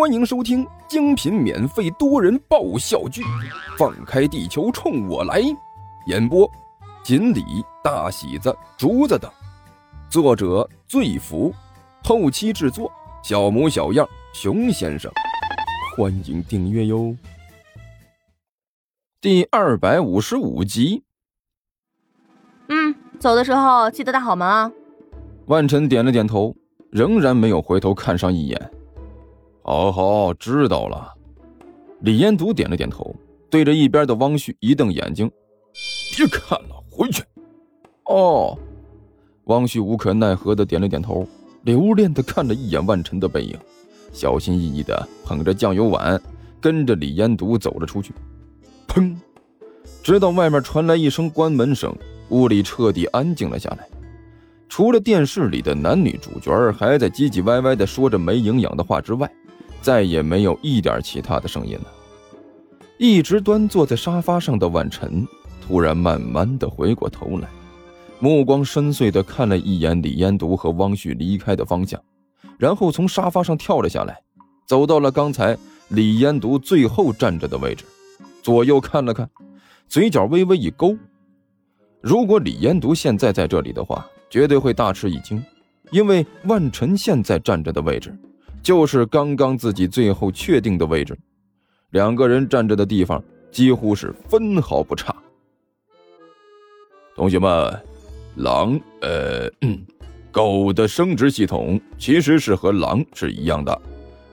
欢迎收听精品免费多人爆笑剧《放开地球冲我来》，演播锦鲤、大喜子、竹子等，作者醉福，后期制作小模小样、熊先生。欢迎订阅哟。第255集。走的时候记得带好门啊。万晨点了点头，仍然没有回头看上一眼。好，知道了。李彦祖点了点头，对着一边的汪旭一瞪眼睛，别看了，回去。汪旭无可奈何的点了点头，留恋的看了一眼万晨的背影，小心翼翼的捧着酱油碗，跟着李彦祖走了出去。砰！直到外面传来一声关门声，屋里彻底安静了下来，除了电视里的男女主角还在唧唧歪歪的说着没营养的话之外，再也没有一点其他的声音了。一直端坐在沙发上的万晨突然慢慢的回过头来，目光深邃的看了一眼李彦独和汪旭离开的方向，然后从沙发上跳了下来，走到了刚才李彦独最后站着的位置，左右看了看，嘴角微微一勾。如果李彦独现在在这里的话，绝对会大吃一惊，因为万晨现在站着的位置就是刚刚自己最后确定的位置，两个人站着的地方几乎是分毫不差。同学们，狼狗的生殖系统其实是和狼是一样的，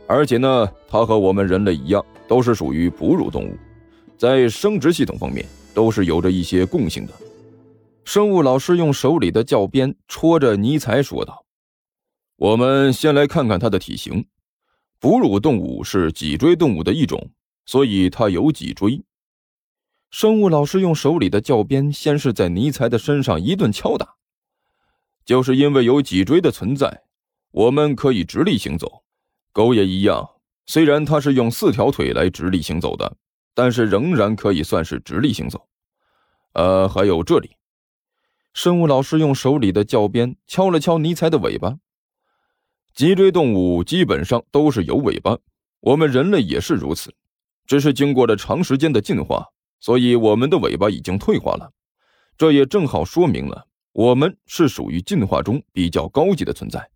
而且呢，它和我们人类一样都是属于哺乳动物，在生殖系统方面都是有着一些共性的。生物老师用手里的教鞭戳着尼采说道，我们先来看看它的体型。哺乳动物是脊椎动物的一种，所以它有脊椎。生物老师用手里的教鞭先是在尼采的身上一顿敲打，就是因为有脊椎的存在，我们可以直立行走。狗也一样，虽然它是用4条腿来直立行走的，但是仍然可以算是直立行走。还有这里。生物老师用手里的教鞭敲了敲尼采的尾巴。脊椎动物基本上都是有尾巴，我们人类也是如此，只是经过了长时间的进化，所以我们的尾巴已经退化了，这也正好说明了我们是属于进化中比较高级的存在。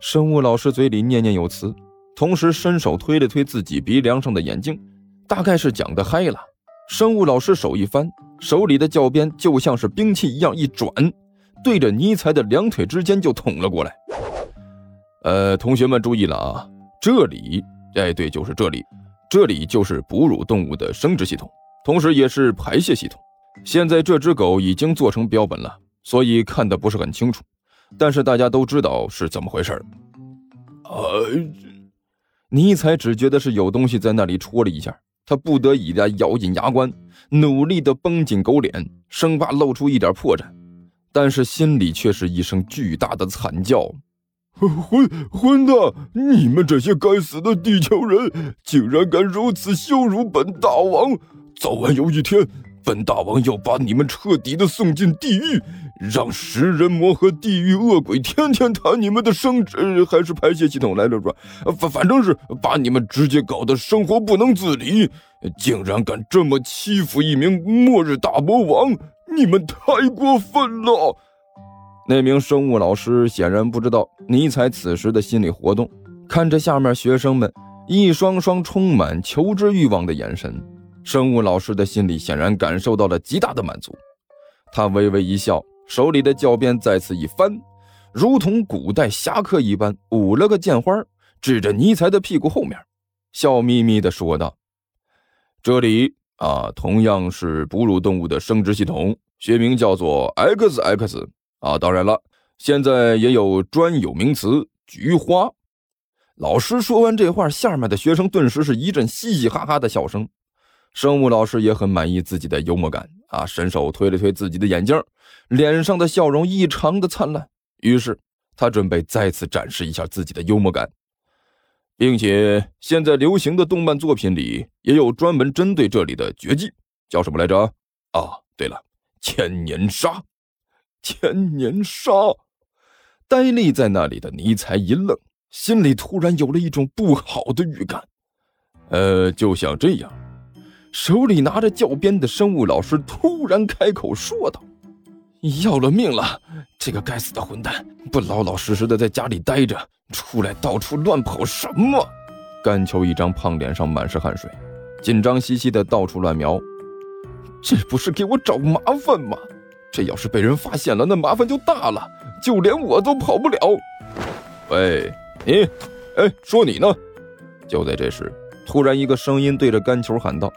生物老师嘴里念念有词，同时伸手推了推自己鼻梁上的眼镜，大概是讲得嗨了。生物老师手一翻，手里的教鞭就像是兵器一样一转，对着尼采的两腿之间就捅了过来。同学们注意了啊，这里，对，就是这里，这里就是哺乳动物的生殖系统，同时也是排泄系统。现在这只狗已经做成标本了，所以看得不是很清楚，但是大家都知道是怎么回事。尼采只觉得是有东西在那里戳了一下，他不得已的咬紧牙关，努力的绷紧狗脸，生怕露出一点破绽，但是心里却是一声巨大的惨叫。混蛋！你们这些该死的地球人，竟然敢如此羞辱本大王！早晚有一天，本大王要把你们彻底的送进地狱，让食人魔和地狱恶鬼天天谈你们的生殖还是排泄系统来着吧，反正是把你们直接搞得生活不能自理。竟然敢这么欺负一名末日大魔王，你们太过分了！那名生物老师显然不知道尼采此时的心理活动，看着下面学生们一双双充满求知欲望的眼神，生物老师的心里显然感受到了极大的满足。他微微一笑，手里的教鞭再次一翻，如同古代侠客一般舞了个剑花，指着尼采的屁股后面，笑眯眯地说道，这里啊，同样是哺乳动物的生殖系统，学名叫做 XX啊，当然了，现在也有专有名词菊花。老师说完这话，下面的学生顿时是一阵嘻嘻哈哈的笑声。生物老师也很满意自己的幽默感啊，伸手推了推自己的眼镜，脸上的笑容异常的灿烂，于是他准备再次展示一下自己的幽默感。并且现在流行的动漫作品里也有专门针对这里的绝技，叫什么来着啊，对了，千年杀！呆立在那里的尼采一愣，心里突然有了一种不好的预感。就想这样，手里拿着教鞭的生物老师突然开口说道：“要了命了！这个该死的混蛋，不老老实实的在家里待着，出来到处乱跑什么？”甘秋一张胖脸上满是汗水，紧张兮兮的到处乱瞄。这不是给我找麻烦吗？这要是被人发现了，那麻烦就大了，就连我都跑不了。喂，你，说你呢。就在这时，突然一个声音对着甘球喊道：“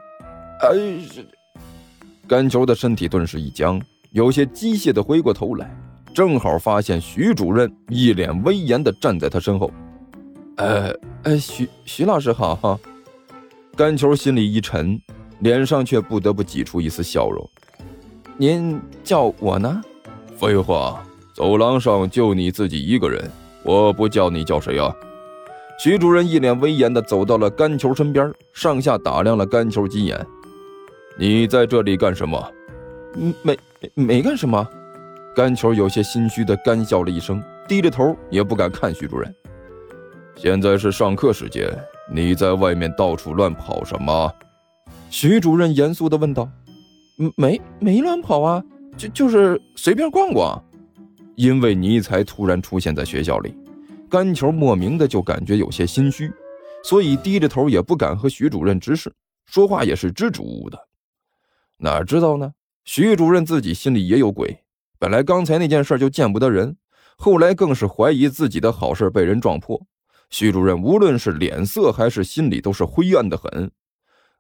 甘球的身体顿时一僵，有些机械地回过头来，正好发现徐主任一脸威严地站在他身后。徐老师好哈。”甘球心里一沉，脸上却不得不挤出一丝笑容。“您叫我呢？”“废话，走廊上就你自己一个人，我不叫你叫谁啊？”徐主任一脸威严地走到了甘球身边，上下打量了甘球几眼。“你在这里干什么？”“没干什么。”甘球有些心虚地干笑了一声，低着头也不敢看徐主任。“现在是上课时间，你在外面到处乱跑什么？”徐主任严肃地问道。“没乱跑啊，就是随便逛逛。”因为尼才突然出现在学校里，甘球莫名的就感觉有些心虚，所以低着头也不敢和徐主任直视，说话也是支支吾吾的。哪知道呢，徐主任自己心里也有鬼，本来刚才那件事就见不得人，后来更是怀疑自己的好事被人撞破。徐主任无论是脸色还是心里都是灰暗的很。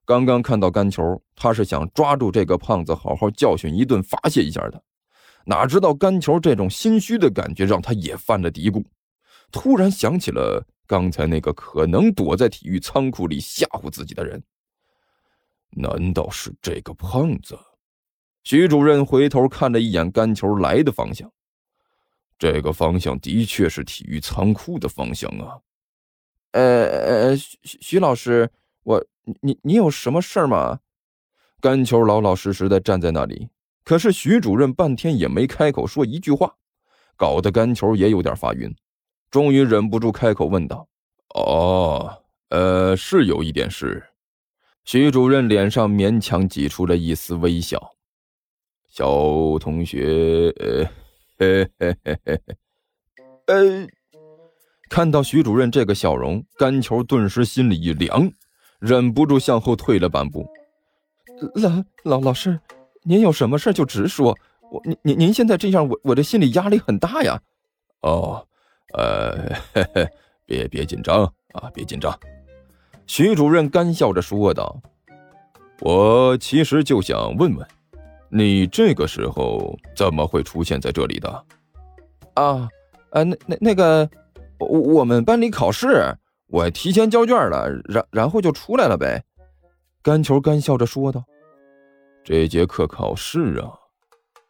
刚刚看到甘球，他是想抓住这个胖子好好教训一顿，发泄一下的。哪知道甘球这种心虚的感觉让他也犯了嘀咕，突然想起了刚才那个可能躲在体育仓库里吓唬自己的人。难道是这个胖子？徐主任回头看了一眼甘球来的方向，这个方向的确是体育仓库的方向啊。徐老师，你有什么事儿吗？甘球老老实实的站在那里，可是徐主任半天也没开口说一句话，搞得甘球也有点发晕，终于忍不住开口问道：“是有一点事。”徐主任脸上勉强挤出了一丝微笑：“小同学，看到徐主任这个笑容，甘球顿时心里一凉，忍不住向后退了半步。“老师，您有什么事就直说，您现在这样，我这心理压力很大呀。”“别紧张啊，别紧张。”徐主任干笑着说道：“我其实就想问问，你这个时候怎么会出现在这里的？”“那个，我们班里考试。”“我提前交卷了，然后就出来了呗。”甘球干笑着说道。“这节课考试啊？”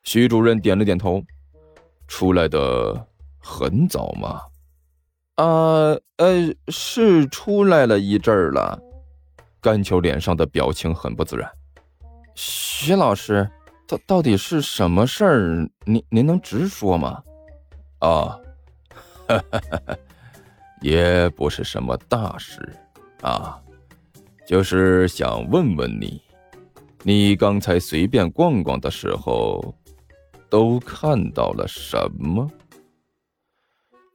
徐主任点了点头。“出来的很早吗？”“是出来了一阵儿了。”甘球脸上的表情很不自然。“徐老师，到底是什么事儿？您能直说吗？”“也不是什么大事啊，就是想问问你，你刚才随便逛逛的时候都看到了什么？”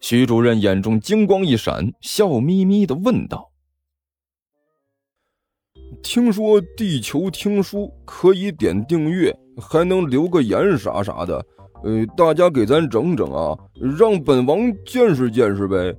徐主任眼中金光一闪，笑眯眯地问道：“听说地球听书可以点订阅，还能留个言啥啥的，大家给咱整整啊，让本王见识见识呗。”